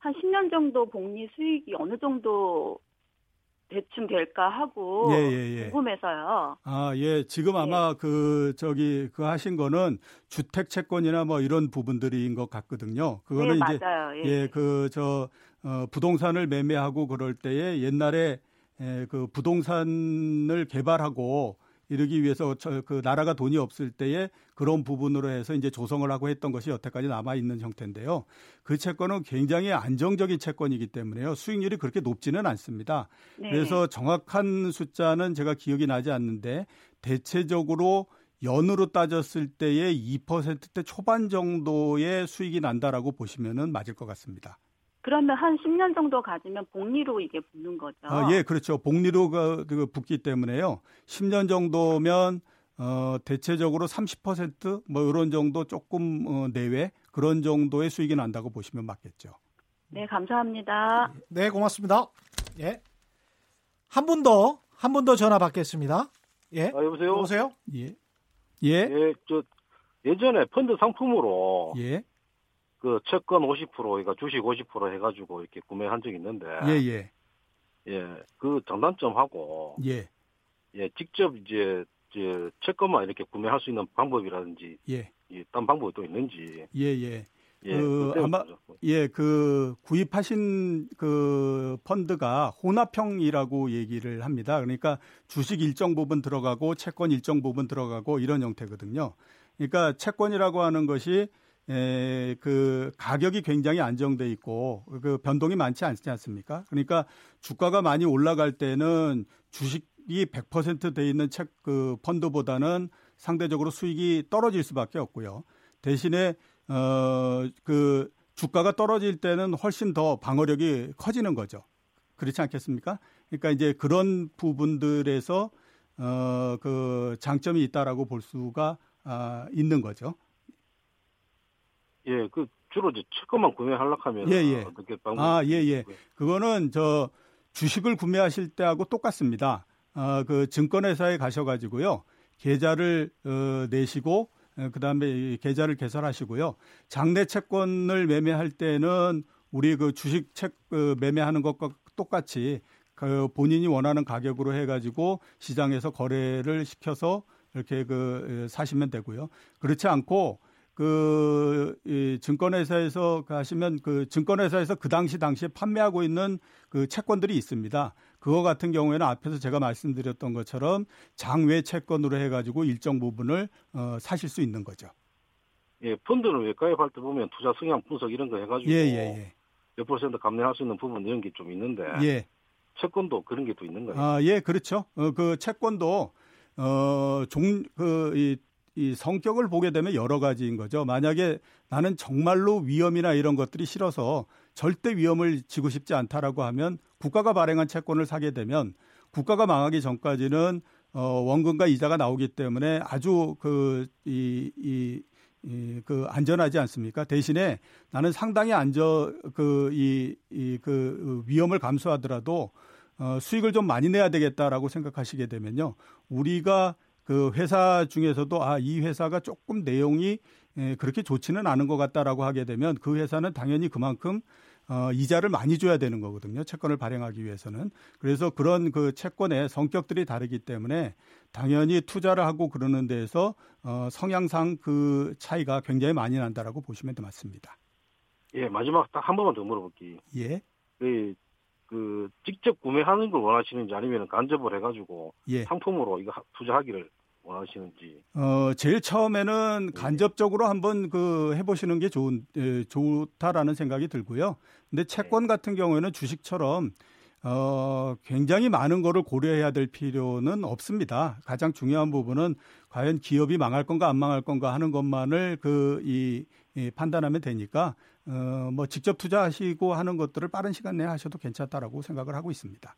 한 십 년 정도 복리 수익이 어느 정도 대충 될까 하고 예, 예, 예. 궁금해서요. 아, 예. 지금 아마 예. 그 저기 그 하신 거는 주택 채권이나 뭐 이런 부분들인 것 같거든요. 그거는 예, 이제 맞아요. 예. 예, 그 저 어, 부동산을 매매하고 그럴 때에 옛날에 예, 그 부동산을 개발하고 이르기 위해서 그 나라가 돈이 없을 때에 그런 부분으로 해서 이제 조성을 하고 했던 것이 여태까지 남아 있는 형태인데요. 그 채권은 굉장히 안정적인 채권이기 때문에요. 수익률이 그렇게 높지는 않습니다. 네. 그래서 정확한 숫자는 제가 기억이 나지 않는데 대체적으로 연으로 따졌을 때에 이 퍼센트대 초반 정도의 수익이 난다라고 보시면은 맞을 것 같습니다. 그러면 한 십 년 정도 가지면 복리로 이게 붙는 거죠? 아, 예, 그렇죠. 복리로 그 붙기 때문에요. 십 년 정도면 어, 대체적으로 삼십 퍼센트 뭐 이런 정도 조금 어, 내외 그런 정도의 수익이 난다고 보시면 맞겠죠. 네, 감사합니다. 네, 고맙습니다. 예, 한 분 더, 한 분 더 전화 받겠습니다. 예, 아, 여보세요. 여보세요. 예, 예, 예, 저 예전에 펀드 상품으로 예. 그 채권 오십 퍼센트, 그러니까 주식 오십 퍼센트 해가지고 이렇게 구매한 적이 있는데, 예예, 예. 예, 그 장단점하고, 예, 예, 직접 이제, 이제 채권만 이렇게 구매할 수 있는 방법이라든지, 예, 예, 다른 방법이 또 있는지, 예예, 예, 그 아마 예, 그 구입하신 그 펀드가 혼합형이라고 얘기를 합니다. 그러니까 주식 일정 부분 들어가고 채권 일정 부분 들어가고 이런 형태거든요. 그러니까 채권이라고 하는 것이 에, 그 가격이 굉장히 안정돼 있고 그 변동이 많지 않지 않습니까? 그러니까 주가가 많이 올라갈 때는 주식이 백 퍼센트 돼 있는 채, 그 펀드보다는 상대적으로 수익이 떨어질 수밖에 없고요. 대신에 어, 그 주가가 떨어질 때는 훨씬 더 방어력이 커지는 거죠. 그렇지 않겠습니까? 그러니까 이제 그런 부분들에서 어, 그 장점이 있다라고 볼 수가 아, 있는 거죠. 예, 그 주로 이제 채권만 구매하려고 하면 예, 예. 어떻게 방법? 아, 예, 예. 그거는 저 주식을 구매하실 때하고 똑같습니다. 아, 그 증권회사에 가셔가지고요, 계좌를 어, 내시고 그 다음에 계좌를 개설하시고요. 장내 채권을 매매할 때는 우리 그 주식 채 그 매매하는 것과 똑같이 그 본인이 원하는 가격으로 해가지고 시장에서 거래를 시켜서 이렇게 그 사시면 되고요. 그렇지 않고 그 이 증권회사에서 가시면 그 증권회사에서 그 당시 당시에 판매하고 있는 그 채권들이 있습니다. 그거 같은 경우에는 앞에서 제가 말씀드렸던 것처럼 장외 채권으로 해가지고 일정 부분을 어, 사실 수 있는 거죠. 예, 펀드는 왜 가입할 때 보면 투자 성향 분석 이런 거 해가지고 예, 예, 예. 몇 퍼센트 감내할 수 있는 부분 이런 게 좀 있는데 예. 채권도 그런 게 또 있는 거예요. 아, 예, 그렇죠. 어, 그 채권도 어, 종 그 이 이 성격을 보게 되면 여러 가지인 거죠. 만약에 나는 정말로 위험이나 이런 것들이 싫어서 절대 위험을 지고 싶지 않다라고 하면 국가가 발행한 채권을 사게 되면 국가가 망하기 전까지는 어, 원금과 이자가 나오기 때문에 아주 그, 이, 이, 이, 그 안전하지 않습니까? 대신에 나는 상당히 안전 그, 이, 이, 그 위험을 감수하더라도 어, 수익을 좀 많이 내야 되겠다라고 생각하시게 되면요, 우리가 그 회사 중에서도 아, 이 회사가 조금 내용이 그렇게 좋지는 않은 것 같다라고 하게 되면 그 회사는 당연히 그만큼 어, 이자를 많이 줘야 되는 거거든요. 채권을 발행하기 위해서는. 그래서 그런 그 채권의 성격들이 다르기 때문에 당연히 투자를 하고 그러는 데에서 어, 성향상 그 차이가 굉장히 많이 난다라고 보시면 맞습니다. 예, 마지막 딱 한 번만 더 물어볼게요. 예. 그 그 직접 구매하는 걸 원하시는지 아니면 간접을 해가지고 예. 상품으로 이거 투자하기를 원하시는지. 어 제일 처음에는 간접적으로 한번 그 해보시는 게 좋은 에, 좋다라는 생각이 들고요. 근데 채권 같은 경우에는 주식처럼 어 굉장히 많은 거를 고려해야 될 필요는 없습니다. 가장 중요한 부분은 과연 기업이 망할 건가 안 망할 건가 하는 것만을 그 이 예, 판단하면 되니까 어, 뭐 직접 투자하시고 하는 것들을 빠른 시간 내에 하셔도 괜찮다라고 생각을 하고 있습니다.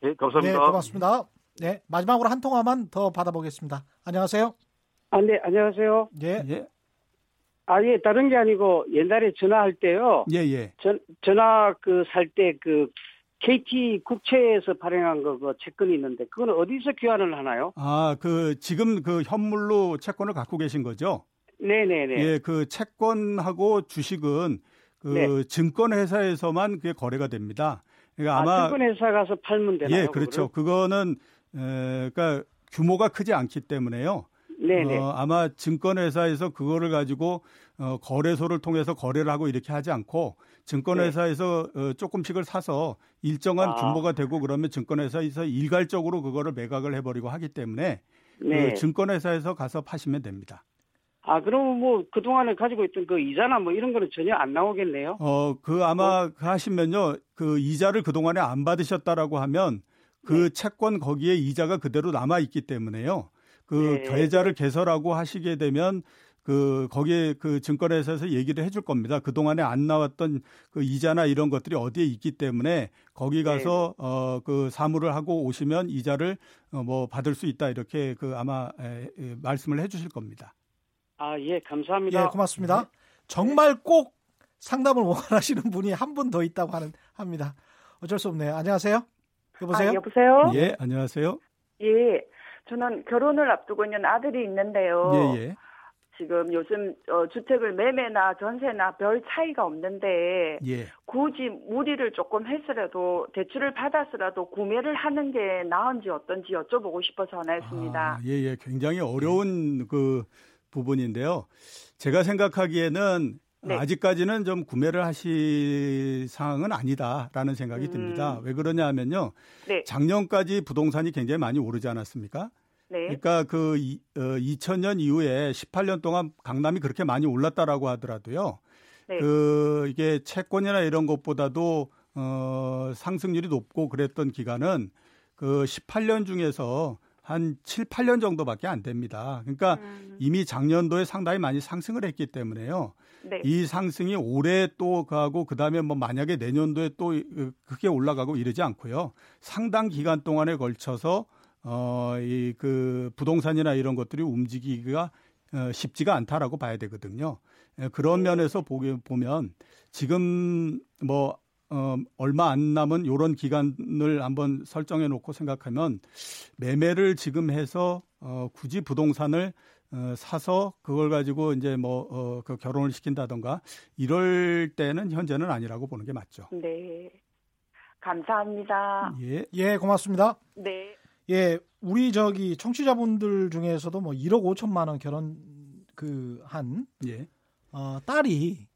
네, 감사합니다. 네, 고맙습니다. 네, 마지막으로 한 통화만 더 받아보겠습니다. 안녕하세요. 아, 네, 안녕하세요. 예, 예. 아니, 다른 게 아니고 옛날에 전화할 때요. 예, 예. 전 전화 그 살 때 그 케이티 국채에서 발행한 거 그 채권이 있는데 그건 어디서 교환을 하나요? 아, 그 지금 그 현물로 채권을 갖고 계신 거죠? 네네네. 예, 그 채권하고 주식은 그 네. 증권회사에서만 그게 거래가 됩니다. 그러니까 아마 아, 증권회사 가서 팔면 되나요? 예, 그렇죠. 그거를? 그거는 에, 그러니까 규모가 크지 않기 때문에요. 네네. 어, 아마 증권회사에서 그거를 가지고 어, 거래소를 통해서 거래를 하고 이렇게 하지 않고 증권회사에서 네. 어, 조금씩을 사서 일정한 아. 규모가 되고 그러면 증권회사에서 일괄적으로 그거를 매각을 해버리고 하기 때문에 네. 그 증권회사에서 가서 파시면 됩니다. 아, 그러면 뭐 그동안에 가지고 있던 그 이자나 뭐 이런 거는 전혀 안 나오겠네요? 어, 그 아마 어? 하시면요. 그 이자를 그동안에 안 받으셨다라고 하면 그 네. 채권 거기에 이자가 그대로 남아있기 때문에요. 그 네. 계좌를 개설하고 하시게 되면 그 거기에 그 증권회사에서 얘기를 해줄 겁니다. 그동안에 안 나왔던 그 이자나 이런 것들이 어디에 있기 때문에 거기 가서 네. 어, 그 사무를 하고 오시면 이자를 어, 뭐 받을 수 있다 이렇게 그 아마 에, 에, 말씀을 해 주실 겁니다. 아, 예, 감사합니다. 예, 고맙습니다. 네. 정말 꼭 상담을 원하시는 분이 한 분 더 있다고 하는, 합니다. 어쩔 수 없네요. 안녕하세요. 여보세요? 아, 여보세요? 예, 안녕하세요. 예, 저는 결혼을 앞두고 있는 아들이 있는데요. 예, 예. 지금 요즘 주택을 매매나 전세나 별 차이가 없는데 예. 굳이 무리를 조금 했으라도 대출을 받았으라도 구매를 하는 게 나은지 어떤지 여쭤보고 싶어서 전화했습니다. 아, 예, 예, 굉장히 어려운 그 부분인데요. 제가 생각하기에는 네. 아직까지는 좀 구매를 하실 상황은 아니다라는 생각이 음. 듭니다. 왜 그러냐 하면요. 네. 작년까지 부동산이 굉장히 많이 오르지 않았습니까? 네. 그러니까 그 어, 이천 년 이후에 십팔 년 동안 강남이 그렇게 많이 올랐다라고 하더라도요. 네. 그 이게 채권이나 이런 것보다도 어, 상승률이 높고 그랬던 기간은 그 십팔 년 중에서 한 칠, 팔 년 정도밖에 안 됩니다. 그러니까 음. 이미 작년도에 상당히 많이 상승을 했기 때문에요. 네. 이 상승이 올해 또 가고 그다음에 뭐 만약에 내년도에 또 크게 올라가고 이러지 않고요. 상당 기간 동안에 걸쳐서 어, 이 그 부동산이나 이런 것들이 움직이기가 쉽지가 않다라고 봐야 되거든요. 그런 면에서 보기, 보면 지금 뭐 어, 얼마 안 남은 이런 기간을 한번 설정해 놓고 생각하면 매매를 지금 해서 어, 굳이 부동산을 어, 사서 그걸 가지고 이제 뭐 어, 그 결혼을 시킨다던가 이럴 때는 현재는 아니라고 보는 게 맞죠. 네, 감사합니다. 예, 예, 고맙습니다. 네, 예, 우리 저기 청취자분들 중에서도 뭐 일억 오천만 원 결혼 그 한 예. 어, 딸이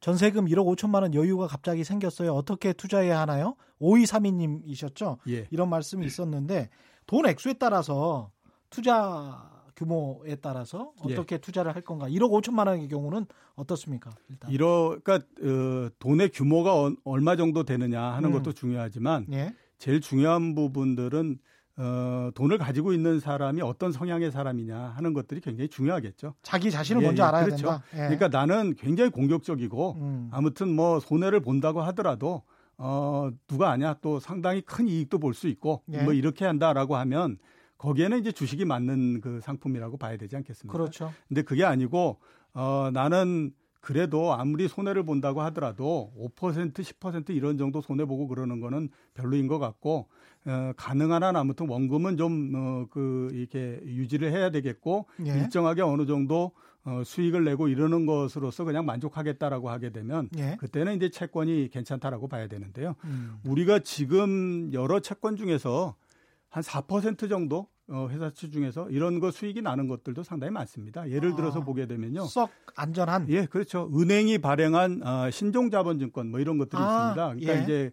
전세금 일억 오천만 원 여유가 갑자기 생겼어요. 어떻게 투자해야 하나요? 오이삼이님이셨죠? 예. 이런 말씀이 있었는데 돈 액수에 따라서 투자 규모에 따라서 어떻게 예. 투자를 할 건가? 일억 오천만 원의 경우는 어떻습니까? 일단. 일억, 그러니까 어, 돈의 규모가 어, 얼마 정도 되느냐 하는 음. 것도 중요하지만 예. 제일 중요한 부분들은 어, 돈을 가지고 있는 사람이 어떤 성향의 사람이냐 하는 것들이 굉장히 중요하겠죠. 자기 자신을 예, 먼저 예, 알아야 그렇죠. 된다. 예. 그러니까 나는 굉장히 공격적이고 음. 아무튼 뭐 손해를 본다고 하더라도 어, 누가 아냐 또 상당히 큰 이익도 볼 수 있고 예. 뭐 이렇게 한다라고 하면 거기에는 이제 주식이 맞는 그 상품이라고 봐야 되지 않겠습니까? 그렇죠. 근데 그게 아니고 어, 나는 그래도 아무리 손해를 본다고 하더라도 오 퍼센트, 십 퍼센트 이런 정도 손해보고 그러는 거는 별로인 것 같고 어, 가능한 한 아무튼 원금은 좀 어, 그 이렇게 유지를 해야 되겠고 예. 일정하게 어느 정도 어, 수익을 내고 이러는 것으로서 그냥 만족하겠다라고 하게 되면 예. 그때는 이제 채권이 괜찮다라고 봐야 되는데요. 음. 우리가 지금 여러 채권 중에서 한 사 퍼센트 정도 어, 회사채 중에서 이런 거 수익이 나는 것들도 상당히 많습니다. 예를 들어서 아, 보게 되면요. 썩 안전한? 예, 그렇죠. 은행이 발행한 어, 신종자본증권 뭐 이런 것들이 아, 있습니다. 그러니까 예. 이제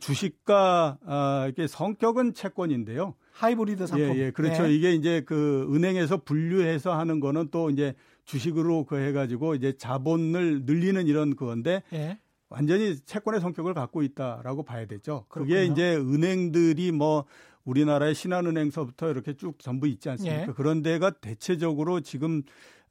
주식과 아, 이게 성격은 채권인데요. 하이브리드 상품. 예, 예, 그렇죠. 네. 이게 이제 그 은행에서 분류해서 하는 거는 또 이제 주식으로 그 해가지고 이제 자본을 늘리는 이런 그건데 네. 완전히 채권의 성격을 갖고 있다라고 봐야 되죠. 그렇군요. 그게 이제 은행들이 뭐 우리나라의 신한은행서부터 이렇게 쭉 전부 있지 않습니까? 네. 그런 데가 대체적으로 지금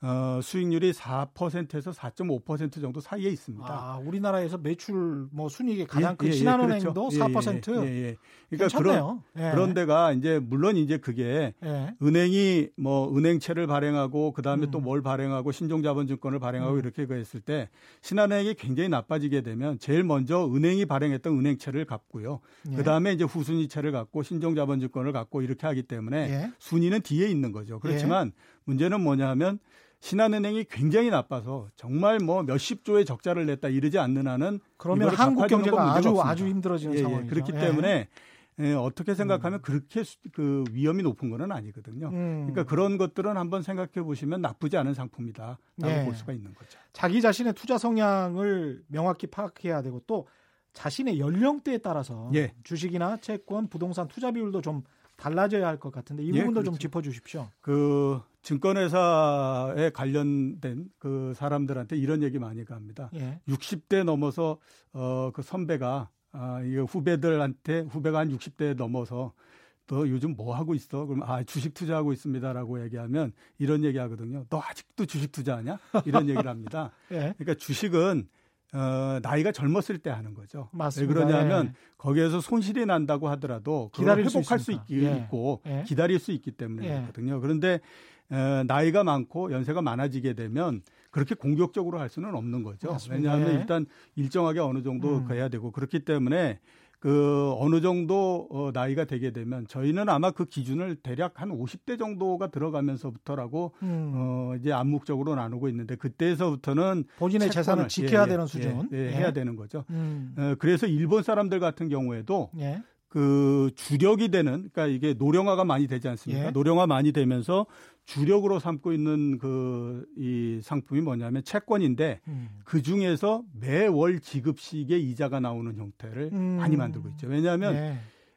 어, 수익률이 사 퍼센트에서 사 점 오 퍼센트 정도 사이에 있습니다. 아, 우리나라에서 매출 뭐 순이익이 가장 큰 예, 예, 신한은행도 그렇죠. 사 퍼센트. 예, 예, 예. 그러니까 괜찮네요. 그런 예. 그런 데가 이제 물론 이제 그게 예. 은행이 뭐 은행채를 발행하고 그다음에 음. 또 뭘 발행하고 신종자본증권을 발행하고 음. 이렇게 했을 때 신한은행이 굉장히 나빠지게 되면 제일 먼저 은행이 발행했던 은행채를 갚고요. 예. 그다음에 이제 후순위채를 갚고 신종자본증권을 갚고 이렇게 하기 때문에 예. 순위는 뒤에 있는 거죠. 그렇지만 예. 문제는 뭐냐면 신한은행이 굉장히 나빠서 정말 뭐 몇십 조의 적자를 냈다 이러지 않는 한은 그러면 한국 경제가 아주 없습니다. 아주 힘들어지는 예, 예. 상황이죠. 그렇기 예. 때문에 예, 어떻게 생각하면 음. 그렇게 수, 그 위험이 높은 건 아니거든요. 음. 그러니까 그런 것들은 한번 생각해 보시면 나쁘지 않은 상품이다라고 예. 볼 수가 있는 거죠. 자기 자신의 투자 성향을 명확히 파악해야 되고 또 자신의 연령대에 따라서 예. 주식이나 채권, 부동산 투자 비율도 좀 달라져야 할 것 같은데 이 부분도 예, 그렇죠. 좀 짚어주십시오. 그 증권회사에 관련된 그 사람들한테 이런 얘기 많이 갑니다. 예. 육십 대 넘어서 어, 그 선배가 아, 이 후배들한테 후배가 한 육십 대 넘어서 너 요즘 뭐 하고 있어? 그럼 아 주식 투자하고 있습니다라고 얘기하면 이런 얘기하거든요. 너 아직도 주식 투자하냐? 이런 얘기를 합니다. 예. 그러니까 주식은 어, 나이가 젊었을 때 하는 거죠. 맞습니다. 왜 그러냐면 예. 거기에서 손실이 난다고 하더라도 기다릴 회복할 수, 수 있기, 예. 있고 예. 기다릴 수 있기 때문에 예. 그렇거든요. 그런데 에, 나이가 많고 연세가 많아지게 되면 그렇게 공격적으로 할 수는 없는 거죠. 맞습니다. 왜냐하면 예. 일단 일정하게 어느 정도 음. 가야 되고 그렇기 때문에 그 어느 정도 어, 나이가 되게 되면 저희는 아마 그 기준을 대략 한 오십 대 정도가 들어가면서부터라고 음. 어, 이제 암묵적으로 나누고 있는데 그때에서부터는 본인의 채권을, 재산을 지켜야 예, 되는 수준 예, 예, 예. 해야 되는 거죠. 음. 어, 그래서 일본 사람들 같은 경우에도 예. 그 주력이 되는 그러니까 이게 노령화가 많이 되지 않습니까? 예. 노령화 많이 되면서 주력으로 삼고 있는 그 이 상품이 뭐냐면 채권인데 음. 그 중에서 매월 지급식의 이자가 나오는 형태를 음. 많이 만들고 있죠. 왜냐하면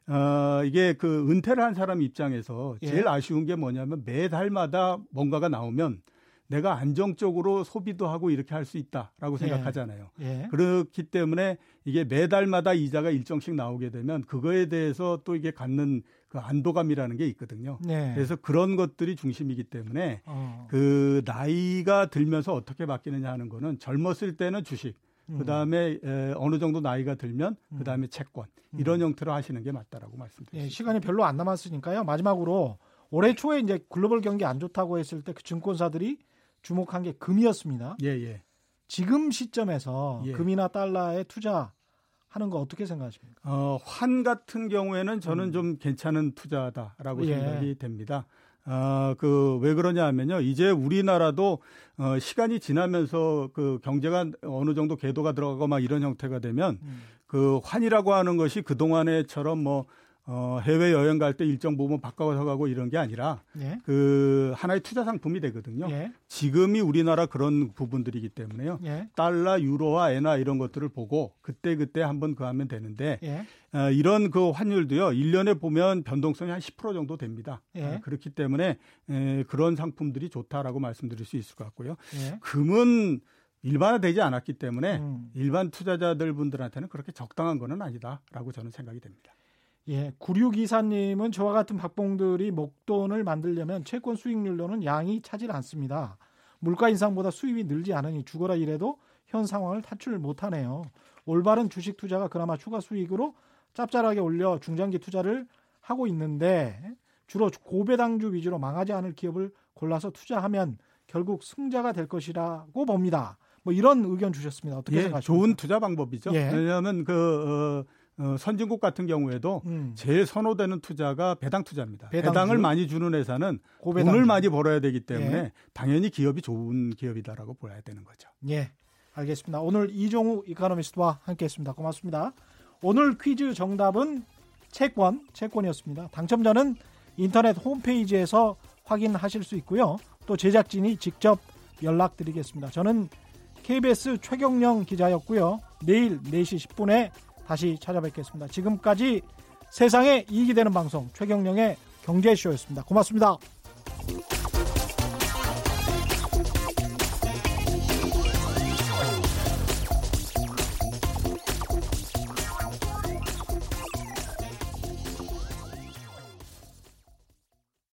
예. 어, 이게 그 은퇴를 한 사람 입장에서 제일 예. 아쉬운 게 뭐냐면 매달마다 뭔가가 나오면 내가 안정적으로 소비도 하고 이렇게 할 수 있다라고 생각하잖아요. 예. 예. 그렇기 때문에 이게 매달마다 이자가 일정씩 나오게 되면 그거에 대해서 또 이게 갖는 그 안도감이라는 게 있거든요. 예. 그래서 그런 것들이 중심이기 때문에 어. 그 나이가 들면서 어떻게 바뀌느냐 하는 거는 젊었을 때는 주식, 그다음에 음. 에, 어느 정도 나이가 들면 그다음에 채권 이런 음. 형태로 하시는 게 맞다라고 말씀드립니다. 예, 시간이 별로 안 남았으니까요. 마지막으로 올해 초에 이제 글로벌 경기 안 좋다고 했을 때 그 증권사들이 주목한 게 금이었습니다. 예, 예. 지금 시점에서 예. 금이나 달러에 투자하는 거 어떻게 생각하십니까? 어, 환 같은 경우에는 저는 음. 좀 괜찮은 투자다라고 예. 생각이 됩니다. 아, 그 왜 그러냐 하면요. 이제 우리나라도 어, 시간이 지나면서 그 경제가 어느 정도 궤도가 들어가고 막 이런 형태가 되면 음. 그 환이라고 하는 것이 그동안에처럼 뭐 어, 해외 여행 갈 때 일정 부분 바꿔서 가고 이런 게 아니라 예. 그 하나의 투자 상품이 되거든요. 예. 지금이 우리나라 그런 부분들이기 때문에요. 예. 달러, 유로와 엔화 이런 것들을 보고 그때 그때 한번 그 하면 되는데 예. 어, 이런 그 환율도요. 일 년에 보면 변동성이 한 십 퍼센트 정도 됩니다. 예. 어, 그렇기 때문에 에, 그런 상품들이 좋다라고 말씀드릴 수 있을 것 같고요. 예. 금은 일반화되지 않았기 때문에 음. 일반 투자자들 분들한테는 그렇게 적당한 거는 아니다라고 저는 생각이 됩니다. 예, 구육이사님은 저와 같은 박봉들이 목돈을 만들려면 채권 수익률로는 양이 차질 않습니다. 물가 인상보다 수입이 늘지 않으니 죽어라 이래도 현 상황을 탈출 못하네요. 올바른 주식 투자가 그나마 추가 수익으로 짭짤하게 올려 중장기 투자를 하고 있는데 주로 고배당주 위주로 망하지 않을 기업을 골라서 투자하면 결국 승자가 될 것이라고 봅니다. 뭐 이런 의견 주셨습니다. 어떻게 예, 생각하십니까? 좋은 투자 방법이죠. 예. 왜냐하면 그... 어... 어, 선진국 같은 경우에도 음. 제일 선호되는 투자가 배당 투자입니다. 배당주? 배당을 많이 주는 회사는 고배당주. 돈을 많이 벌어야 되기 때문에 예. 당연히 기업이 좋은 기업이다라고 봐야 되는 거죠. 예, 알겠습니다. 오늘 이종우 이코노미스트와 함께했습니다. 고맙습니다. 오늘 퀴즈 정답은 채권, 채권이었습니다. 당첨자는 인터넷 홈페이지에서 확인하실 수 있고요. 또 제작진이 직접 연락드리겠습니다. 저는 케이비에스 최경영 기자였고요. 내일 네 시 십 분에 다시 찾아뵙겠습니다. 지금까지 세상에 이익이 되는 방송 최경영의 경제쇼였습니다. 고맙습니다.